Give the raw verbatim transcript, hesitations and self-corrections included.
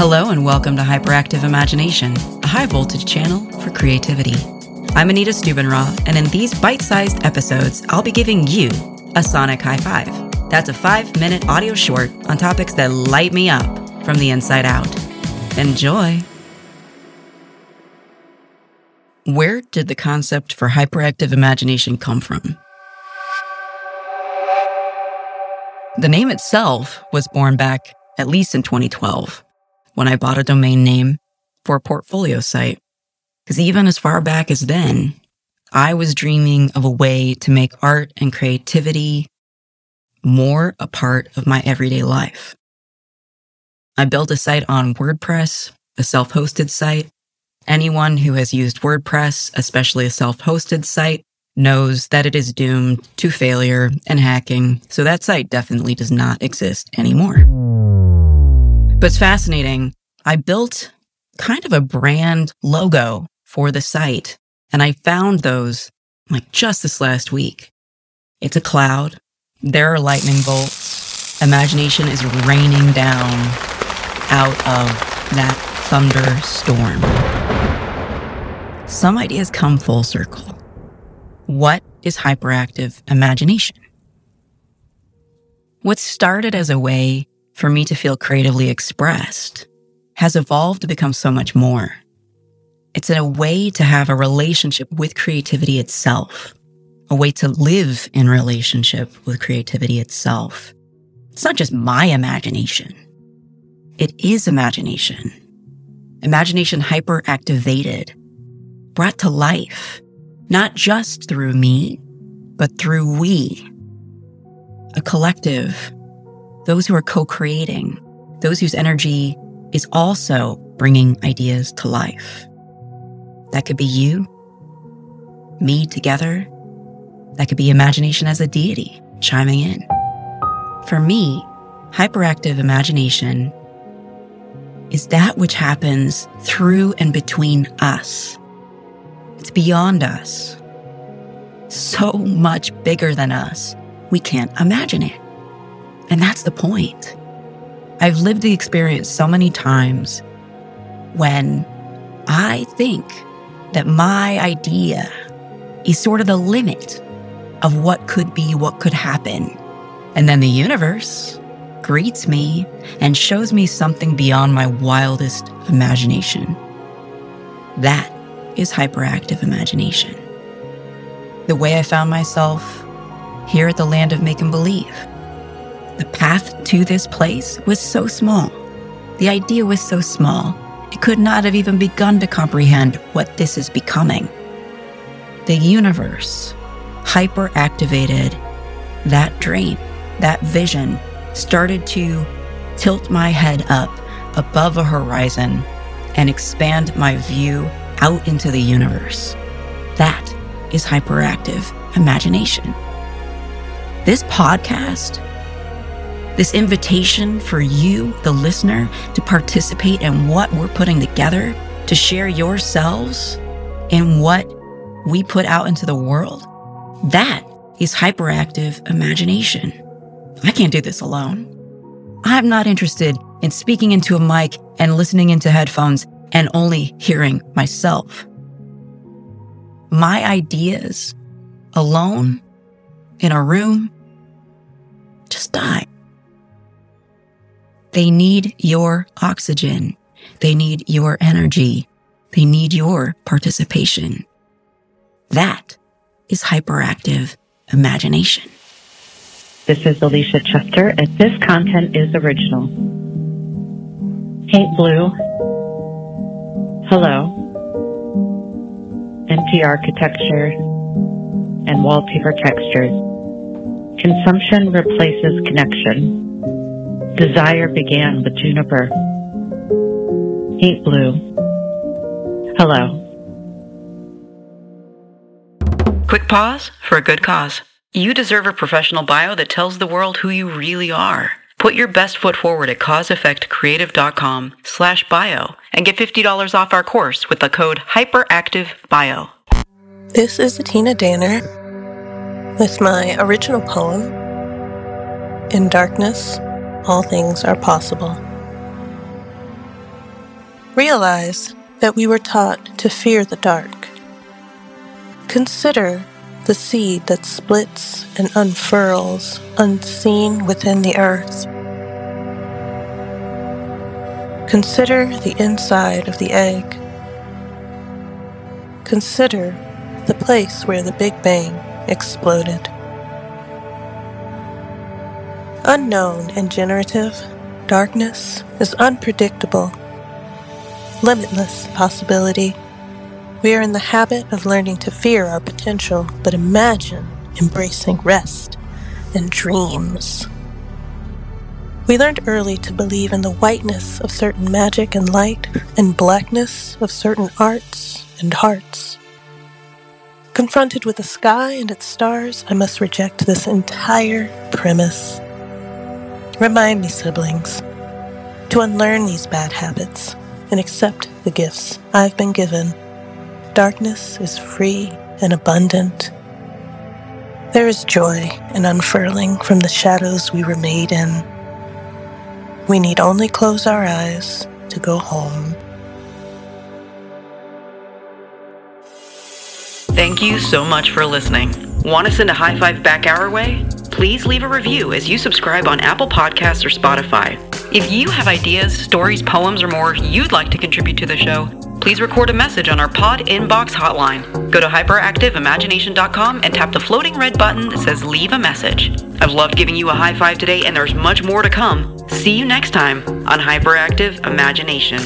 Hello and welcome to Hyperactive Imagination, a high-voltage channel for creativity. I'm Anita Stubenrauch, and in these bite-sized episodes, I'll be giving you a sonic high five. That's a five-minute audio short on topics that light me up from the inside out. Enjoy! Where did the concept for hyperactive imagination come from? The name itself was born back at least in twenty twelve, when I bought a domain name for a portfolio site. Because even as far back as then, I was dreaming of a way to make art and creativity more a part of my everyday life. I built a site on WordPress, a self-hosted site. Anyone who has used WordPress, especially a self-hosted site, knows that it is doomed to failure and hacking, so that site definitely does not exist anymore. But it's fascinating. I built kind of a brand logo for the site, and I found those like just this last week. It's a cloud. There are lightning bolts. Imagination is raining down out of that thunderstorm. Some ideas come full circle. What is hyperactive imagination? What started as a way for me to feel creatively expressed has evolved to become so much more. It's a way to have a relationship with creativity itself, a way to live in relationship with creativity itself. It's not just my imagination. It is imagination. Imagination hyperactivated, brought to life. Not just through me, but through we, a collective, those who are co-creating, those whose energy is also bringing ideas to life. That could be you, me together. That could be imagination as a deity chiming in. For me, hyperactive imagination is that which happens through and between us. It's beyond us, so much bigger than us, we can't imagine it. And that's the point. I've lived the experience so many times when I think that my idea is sort of the limit of what could be, what could happen. And then the universe greets me and shows me something beyond my wildest imagination. That is hyperactive imagination. The way I found myself here at the Land of Make+Believe. The path to this place was so small. The idea was so small, it could not have even begun to comprehend what this is becoming. The universe hyperactivated that dream, that vision, started to tilt my head up above a horizon and expand my view out into the universe. That is hyperactive imagination. This podcast, this invitation for you, the listener, to participate in what we're putting together, to share yourselves in what we put out into the world, that is hyperactive imagination. I can't do this alone. I'm not interested in speaking into a mic and listening into headphones and only hearing myself. My ideas alone in a room just die. They need your oxygen. They need your energy. They need your participation. That is hyperactive imagination. This is Alicia Chester, and this content is original. Haint Blue. Hello, empty architecture and wallpaper textures. Consumption replaces connection. Desire began with juniper. Haint Blue. Hello. Quick pause for a good cause. You deserve a professional bio that tells the world who you really are. Put your best foot forward at causeeffectcreative.com slash bio and get fifty dollars off our course with the code HYPERACTIVEBIO. This is Atena Danner with my original poem, In Darkness, All Things Are Possible. Realize that we were taught to fear the dark. Consider the seed that splits and unfurls, unseen within the earth. Consider the inside of the egg. Consider the place where the Big Bang exploded. Unknown and generative, darkness is unpredictable, limitless possibility. We are in the habit of learning to fear our potential, but imagine embracing rest and dreams. We learned early to believe in the whiteness of certain magic and light, and blackness of certain arts and hearts. Confronted with the sky and its stars, I must reject this entire premise. Remind me, siblings, to unlearn these bad habits and accept the gifts I've been given. Darkness is free and abundant. There is joy in unfurling from the shadows we were made in. We need only close our eyes to go home. Thank you so much for listening. Want to send a high five back our way? Please leave a review as you subscribe on Apple Podcasts or Spotify. If you have ideas, stories, poems, or more you'd like to contribute to the show, please record a message on our PodInbox hotline. Go to hyperactive imagination dot com and tap the floating red button that says leave a message. I've loved giving you a high five today, and there's much more to come. See you next time on Hyperactive Imagination.